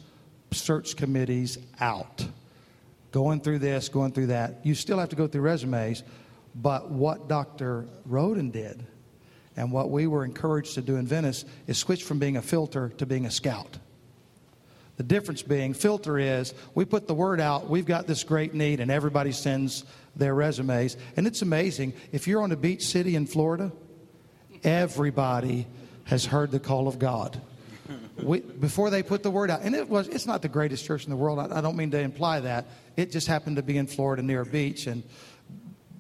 search committees out. Going through this, going through that. You still have to go through resumes, but what Doctor Roden did and what we were encouraged to do in Venice is switch from being a filter to being a scout. The difference being, filter is we put the word out, we've got this great need, and everybody sends their resumes. And it's amazing. If you're on a beach city in Florida, everybody has heard the call of God. We, before they put the word out. And it was, it's not the greatest church in the world. I, I don't mean to imply that. It just happened to be in Florida near a beach. And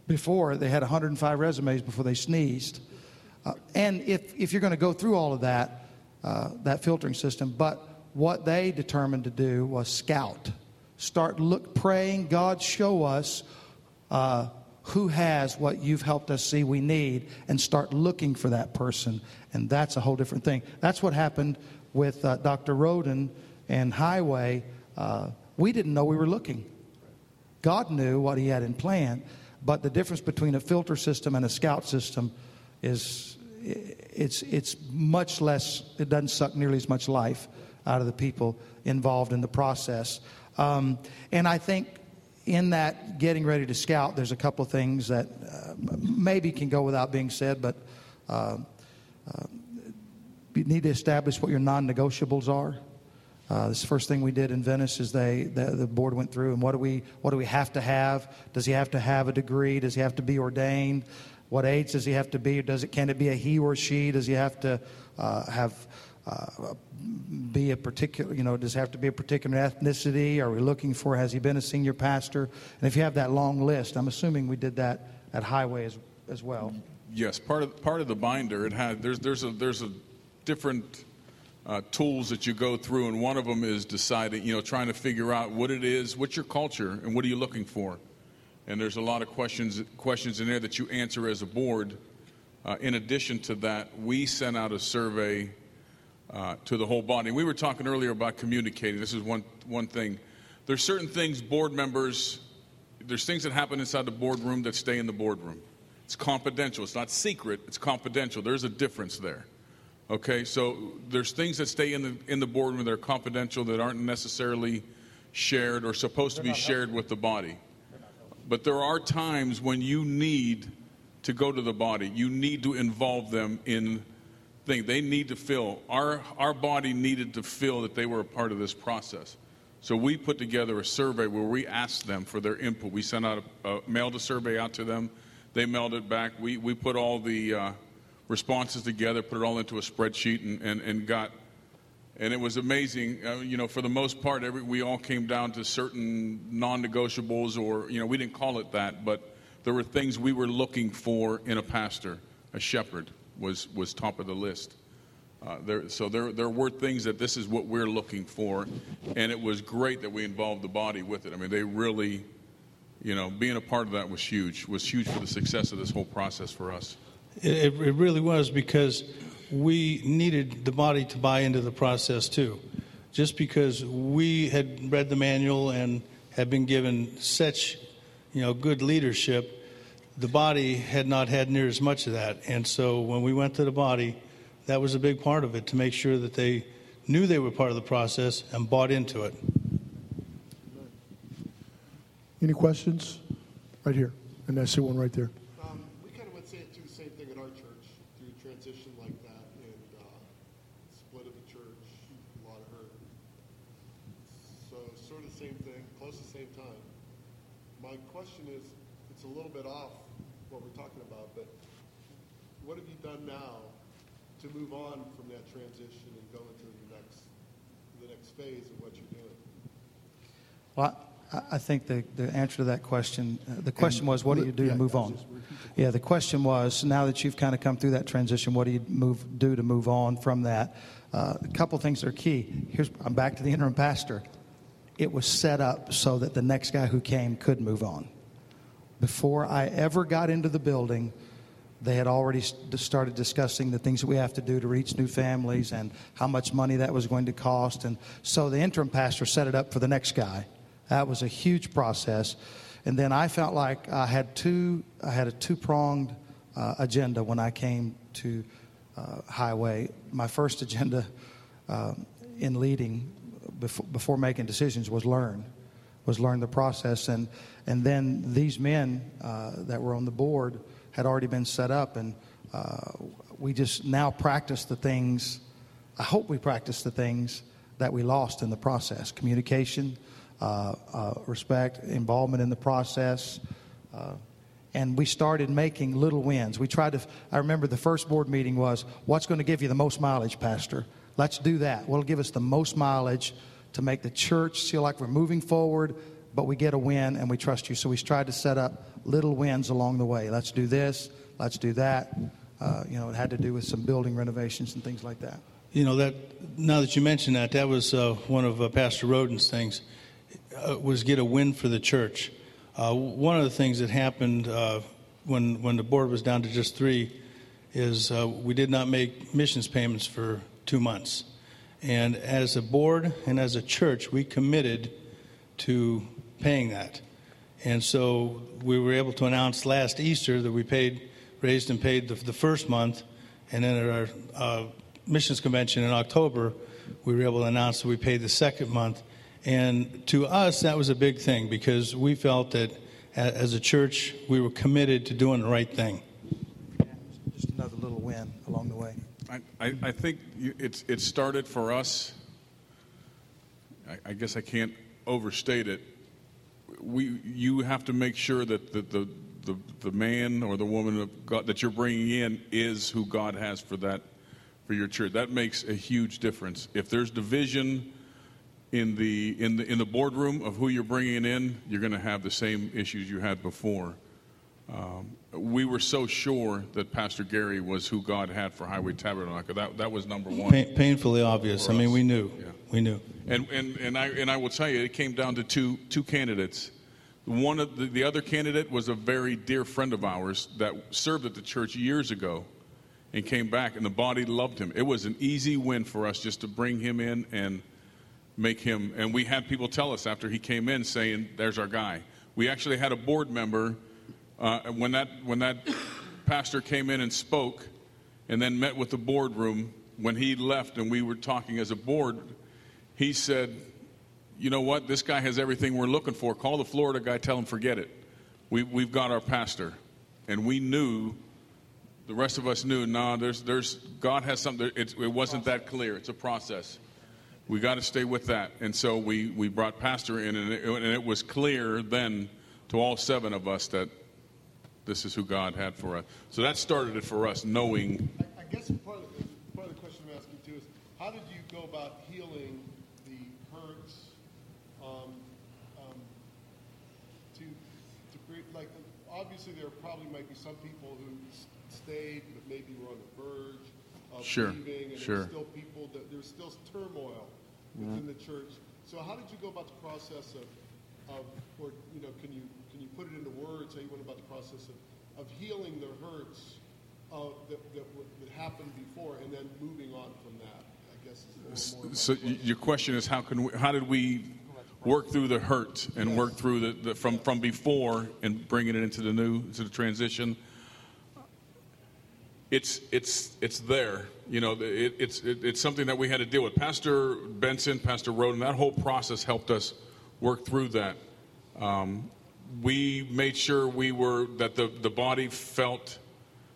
before, they had one hundred five resumes before they sneezed. Uh, and if, if you're going to go through all of that, uh, that filtering system. But what they determined to do was scout. Start look praying, God, show us uh, who has what you've helped us see we need, and start looking for that person. And that's a whole different thing. That's what happened with uh, Doctor Roden and Highway. Uh, we didn't know we were looking. God knew what he had in plan, but the difference between a filter system and a scout system is it's it's much less, it doesn't suck nearly as much life out of the people involved in the process. Um, and I think in that getting ready to scout, there's a couple of things that uh, maybe can go without being said, but uh, uh, you need to establish what your non-negotiables are. Uh, this first thing we did in Venice is they the, the board went through and what do we what do we have to have? Does he have to have a degree? Does he have to be ordained? What age does he have to be? Or does it can it be a he or she? Does he have to uh, have uh, be a particular you know does it have to be a particular ethnicity? Are we looking for has he been a senior pastor? And if you have that long list, I'm assuming we did that at Highway as as well. Yes, part of part of the binder it had there's there's a there's a different uh, tools that you go through, and one of them is deciding, you know, trying to figure out what it is, what's your culture, and what are you looking for? And there's a lot of questions questions in there that you answer as a board. Uh, in addition to that, we sent out a survey uh, to the whole body. We were talking earlier about communicating. This is one one thing. There's certain things board members, there's things that happen inside the boardroom that stay in the boardroom. It's confidential. It's not secret. It's confidential. There's a difference there. Okay, so there's things that stay in the in the boardroom that are confidential, that aren't necessarily shared or supposed to be shared with the body. But there are times when you need to go to the body. You need to involve them in things. They need to feel. Our our body needed to feel that they were a part of this process. So we put together a survey where we asked them for their input. We sent out a, a mailed a survey out to them. They mailed it back. We we put all the Uh, responses together, put it all into a spreadsheet, and, and, and got, and it was amazing. Uh, you know, for the most part, every, we all came down to certain non-negotiables, or, you know, we didn't call it that, but there were things we were looking for in a pastor. A shepherd was, was top of the list. Uh, there, so there there were things that this is what we're looking for, and it was great that we involved the body with it. I mean, they really, you know, being a part of that was huge, was huge for the success of this whole process for us. It, it really was, because we needed the body to buy into the process too. Just because we had read the manual and had been given such, you know, good leadership, the body had not had near as much of that. And so when we went to the body, that was a big part of it, to make sure that they knew they were part of the process and bought into it. Any questions? Right here. And I see one right there. Is it's a little bit off what we're talking about, but what have you done now to move on from that transition and go into the next the next phase of what you're doing? Well, I, I think the, the answer to that question, uh, the question and was, what do you do yeah, to move on? Yeah, the question was, now that you've kind of come through that transition, what do you move do to move on from that? Uh, a couple things are key. Here's I'm back to the interim pastor. It was set up so that the next guy who came could move on. Before I ever got into the building, they had already started discussing the things that we have to do to reach new families and how much money that was going to cost. And so the interim pastor set it up for the next guy. That was a huge process. And then I felt like I had two, I had a two-pronged uh, agenda when I came to uh, Highway. My first agenda uh, in leading before, before making decisions was learn. was learn the process. And, and then these men uh, that were on the board had already been set up, and uh, we just now practice the things, I hope we practice the things that we lost in the process. Communication, uh, uh, respect, involvement in the process. Uh, and we started making little wins. We tried to, I remember the first board meeting was, what's going to give you the most mileage, Pastor? Let's do that. What'll give us the most mileage to make the church feel like we're moving forward, but we get a win and we trust you. So we tried to set up little wins along the way. Let's do this. Let's do that. Uh, you know, it had to do with some building renovations and things like that. You know, that now that you mention that, that was uh, one of uh, Pastor Roden's things, uh, was get a win for the church. Uh, one of the things that happened uh, when when the board was down to just three is uh, we did not make missions payments for two months. And as a board and as a church, we committed to paying that. And so we were able to announce last Easter that we paid, raised and paid the, the first month. And then at our uh, missions convention in October, we were able to announce that we paid the second month. And to us, that was a big thing because we felt that as a church, we were committed to doing the right thing. Yeah, just another little win along the way. I, I think you, it's it started for us. I, I guess I can't overstate it. We you have to make sure that the, the the the man or the woman of God that you're bringing in is who God has for that for your church. That makes a huge difference. If there's division in the in the in the boardroom of who you're bringing in, you're going to have the same issues you had before. Um, we were so sure that Pastor Gary was who God had for Highway Tabernacle. That that was number one. Pain, painfully obvious. I mean, we knew. Yeah. We knew. And and and I and I will tell you, it came down to two two candidates. One of the, the other candidate was a very dear friend of ours that served at the church years ago, and came back, and the body loved him. It was an easy win for us just to bring him in and make him. And we had people tell us after he came in saying, "There's our guy." We actually had a board member. Uh, when that when that pastor came in and spoke and then met with the boardroom, when he left and we were talking as a board, he said, you know what, this guy has everything we're looking for. Call the Florida guy, tell him forget it. We, we've got our pastor. And we knew, the rest of us knew, no, nah, there's, there's, God has something. It, it wasn't that clear. It's a process. We got to stay with that. And so we, we brought pastor in, and it, and it was clear then to all seven of us that this is who God had for us. So that started it for us, knowing. I, I guess part of, the, part of the question I'm asking, too, is how did you go about healing the hurts um, um, to, to create, like, obviously there probably might be some people who stayed, but maybe were on the verge of sure, leaving, and sure. there's still people that, there's still turmoil within mm-hmm. the church. So how did you go about the process of, of or, you know, can you, Can you put it into words how you went about the process of, of healing the hurts of, that, that, that happened before and then moving on from that? I guess is more, more so. Question. Your question is how can we, how did we work through the hurt and yes. work through the, the from from before and bringing it into the new to the transition? It's it's it's there. You know, it, it's it, it's something that we had to deal with. Pastor Benson, Pastor Roden, that whole process helped us work through that. Um, We made sure we were that the, the body felt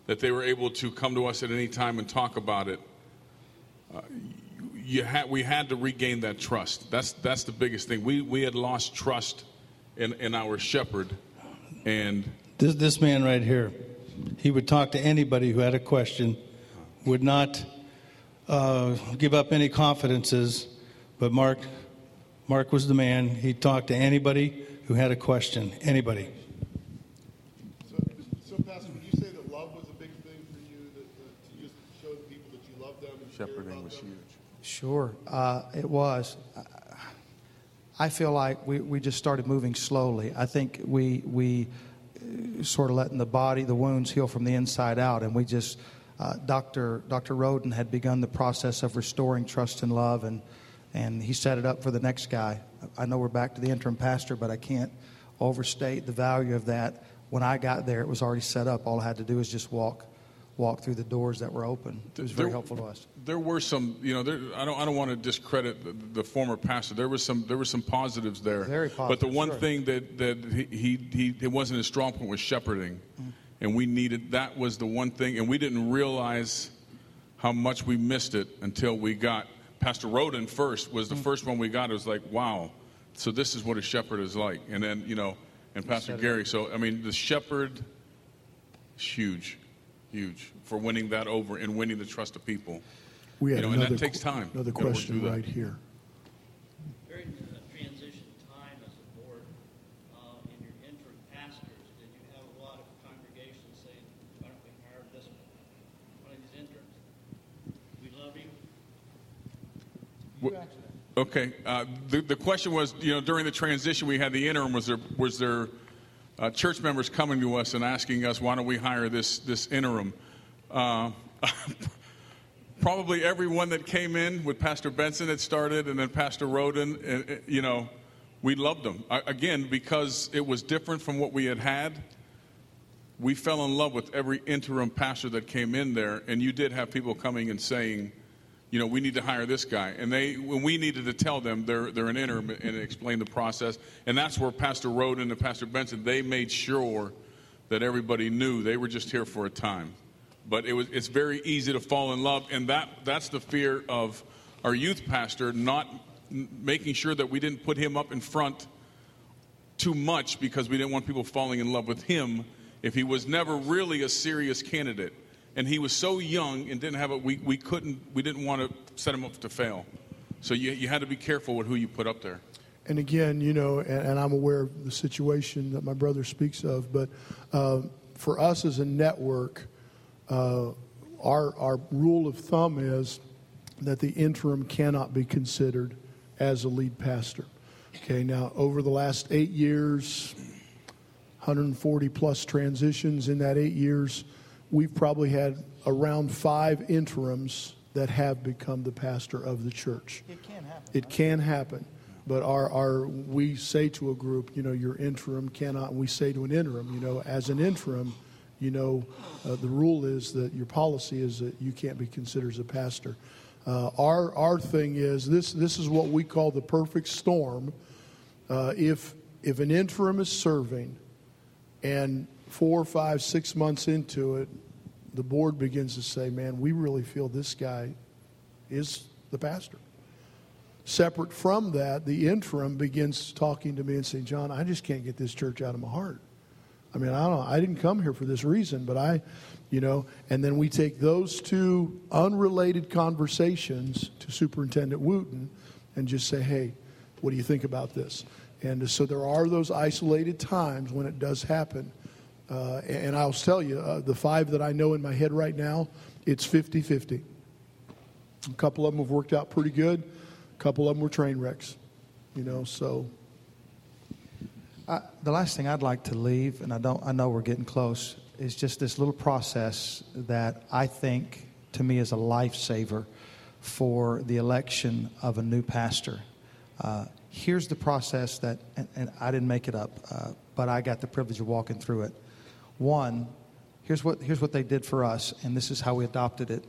that they were able to come to us at any time and talk about it. Uh, you had we had to regain that trust. That's that's the biggest thing. We we had lost trust in, in our shepherd. And this this man right here, He would talk to anybody who had a question, would not uh, give up any confidences, but Mark, Mark was the man. He talked to anybody who had a question, anybody. So, so Pastor, would you say that love was a big thing for you, that, that to just show the people that you love them? And shepherding was huge. Sure, uh, it was. I feel like we, we just started moving slowly. I think we we sort of letting the body, the wounds heal from the inside out, and we just, uh, Doctor Doctor Roden had begun the process of restoring trust and love, and and he set it up for the next guy. I know we're back to the interim pastor, but I can't overstate the value of that. When I got there, it was already set up. All I had to do was just walk walk through the doors that were open. It was very there, helpful to us. There were some, you know, there, I don't I don't want to discredit the, the former pastor. There was some there were some positives there. Very positive. But the one sure. thing that, that he, he, he it wasn't his strong point was shepherding. Mm. And we needed, that was the one thing, and we didn't realize how much we missed it until we got Pastor Roden first was the mm. first one we got. It was like, wow, so this is what a shepherd is like. And then, you know, and Pastor Gary. Up. So, I mean, the shepherd is huge, huge for winning that over and winning the trust of people. We had you know, another, and that takes time. Another question right here. During the transition time as a board uh, and your interim pastors, did you have a lot of congregations saying, why don't we hire this one? One of these interims. We love him. What, okay. Uh, the, the question was, you know, during the transition we had the interim, was there was there Uh, church members coming to us and asking us, why don't we hire this this interim? Uh, probably everyone that came in with Pastor Benson that started, and then Pastor Roden, and, and, you know, we loved them. I, again, because it was different from what we had had, we fell in love with every interim pastor that came in there, and you did have people coming and saying, you know, we need to hire this guy. And they, when we needed to tell them they're they're an interim and explain the process. And that's where Pastor Roden and Pastor Benson, they made sure that everybody knew they were just here for a time. But it was it's very easy to fall in love. And that that's the fear of our youth pastor, not making sure that we didn't put him up in front too much, because we didn't want people falling in love with him if he was never really a serious candidate. And he was so young and didn't have it. We, we couldn't. We didn't want to set him up to fail. So you you had to be careful with who you put up there. And again, you know, and, and I'm aware of the situation that my brother speaks of. But uh, for us as a network, uh, our our rule of thumb is that the interim cannot be considered as a lead pastor. Okay. Now, over the last eight years, one hundred forty plus transitions in that eight years. We've probably had around five interims that have become the pastor of the church. It can happen. It right? can happen. But our, our we say to a group, you know, your interim cannot, we say to an interim, you know, as an interim, you know, uh, the rule is that your policy is that you can't be considered as a pastor. Uh, our our thing is, this this is what we call the perfect storm. Uh, if if an interim is serving and four, five, six months into it, the board begins to say, man, we really feel this guy is the pastor. Separate from that, the interim begins talking to me and saying, John, I just can't get this church out of my heart. I mean, I don't I didn't come here for this reason, but I, you know, and then we take those two unrelated conversations to Superintendent Wooten and just say, hey, what do you think about this? And so there are those isolated times when it does happen. Uh, and I'll tell you, uh, the five that I know in my head right now, it's fifty-fifty. A couple of them have worked out pretty good. A couple of them were train wrecks, you know, so. Uh, the last thing I'd like to leave, and I don't, I know we're getting close, is just this little process that I think, to me, is a lifesaver for the election of a new pastor. Uh, here's the process that, and, and I didn't make it up, uh, but I got the privilege of walking through it. One, here's what here's what they did for us, and this is how we adopted it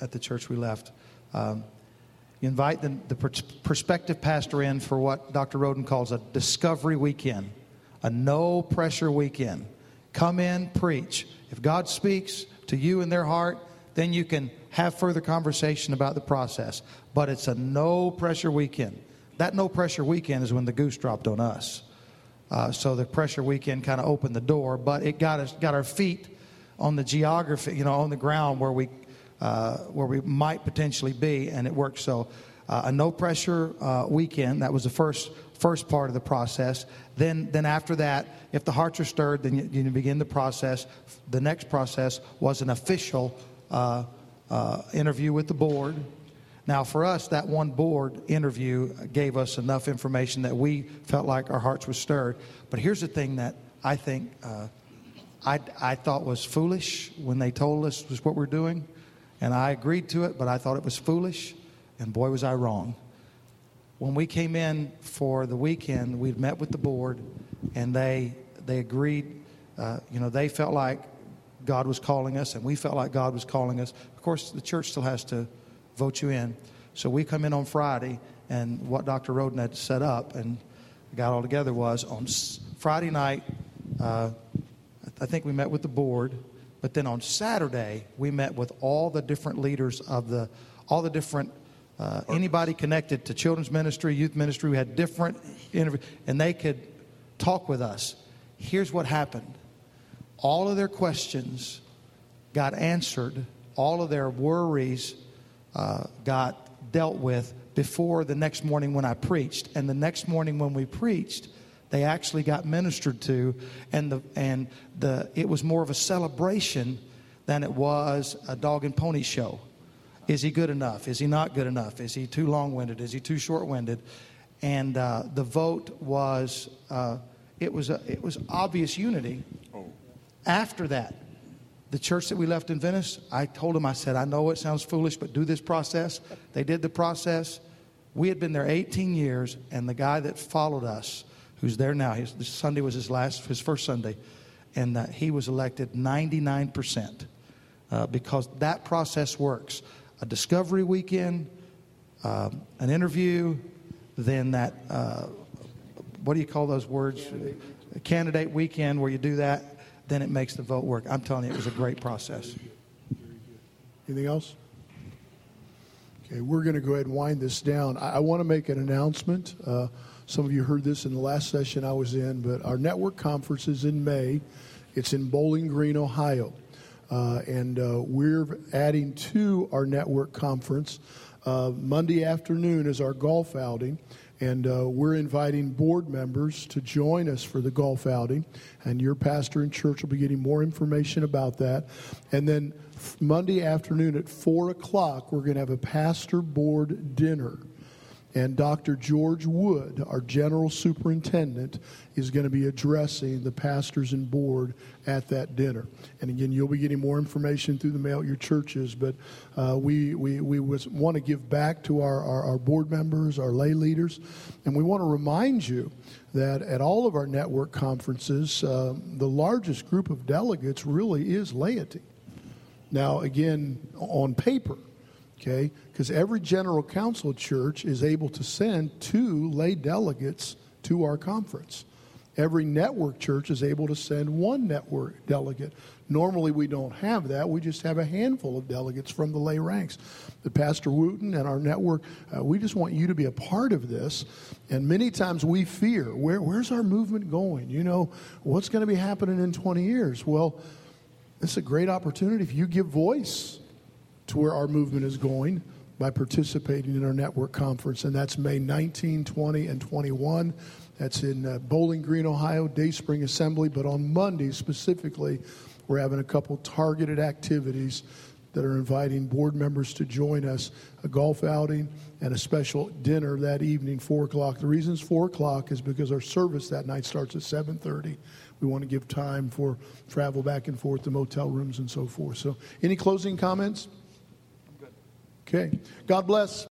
at the church we left. Um, you invite the, the pr- prospective pastor in for what Doctor Roden calls a discovery weekend, a no-pressure weekend. Come in, preach. If God speaks to you in their heart, then you can have further conversation about the process. But it's a no-pressure weekend. That no-pressure weekend is when the goose dropped on us. Uh, so the pressure weekend kind of opened the door, but it got us got our feet on the geography, you know, on the ground where we uh, where we might potentially be, and it worked. So uh, a no pressure uh, weekend. That was the first first part of the process. Then then after that, if the hearts are stirred, then you, you begin the process. The next process was an official uh, uh, interview with the board. Now, for us, that one board interview gave us enough information that we felt like our hearts were stirred. But here's the thing that I think uh, I, I thought was foolish when they told us was what we're doing. And I agreed to it, but I thought it was foolish. And boy, was I wrong. When we came in for the weekend, we'd met with the board, and they they agreed. Uh, you know, they felt like God was calling us, and we felt like God was calling us. Of course, the church still has to vote you in. So we come in on Friday, and what Doctor Roden had set up and got all together was on Friday night, uh, I think we met with the board, but then on Saturday we met with all the different leaders of the, all the different, uh, anybody connected to children's ministry, youth ministry. We had different interviews, and they could talk with us. Here's what happened. All of their questions got answered. All of their worries Uh, got dealt with before the next morning when I preached. And the next morning when we preached, they actually got ministered to, and the and the it was more of a celebration than it was a dog and pony show. Is he good enough? Is he not good enough? Is he too long-winded? Is he too short-winded? And uh, the vote was uh, it was a, it was obvious unity. Oh. After that, the church that we left in Venice, I told them, I said, I know it sounds foolish, but do this process. They did the process. We had been there eighteen years, and the guy that followed us, who's there now, his, this Sunday was his last, his first Sunday, and uh, he was elected ninety-nine percent uh, because that process works. A discovery weekend, um, an interview, then that, uh, what do you call those words? Candidate, a candidate weekend where you do that. Then it makes the vote work. I'm telling you, it was a great process. Anything else? Okay, we're going to go ahead and wind this down. I, I want to make an announcement. Uh, some of you heard this in the last session I was in, but our network conference is in May. It's in Bowling Green, Ohio. Uh, and uh, we're adding to our network conference. Uh, Monday afternoon is our golf outing. And uh, we're inviting board members to join us for the golf outing. And your pastor and church will be getting more information about that. And then Monday afternoon at four o'clock, we're going to have a pastor board dinner. And Doctor George Wood, our general superintendent, is going to be addressing the pastors and board at that dinner. And again, you'll be getting more information through the mail at your churches. But uh, we, we, we want to give back to our, our, our board members, our lay leaders. And we want to remind you that at all of our network conferences, uh, the largest group of delegates really is laity. Now, again, on paper. Okay, because every general council church is able to send two lay delegates to our conference. Every network church is able to send one network delegate. Normally we don't have that. We just have a handful of delegates from the lay ranks. The Pastor Wooten and our network, uh, we just want you to be a part of this. And many times we fear, where, where's our movement going? You know, what's going to be happening in twenty years? Well, it's a great opportunity if you give voice to where our movement is going by participating in our network conference, and that's May nineteenth, twentieth, and twenty-first. That's in uh, Bowling Green, Ohio, Day Spring Assembly. But on Monday specifically, we're having a couple targeted activities that are inviting board members to join us, a golf outing and a special dinner that evening, four o'clock. The reason it's four o'clock is because our service that night starts at seven thirty. We want to give time for travel back and forth to motel rooms and so forth. So any closing comments? Okay. God bless.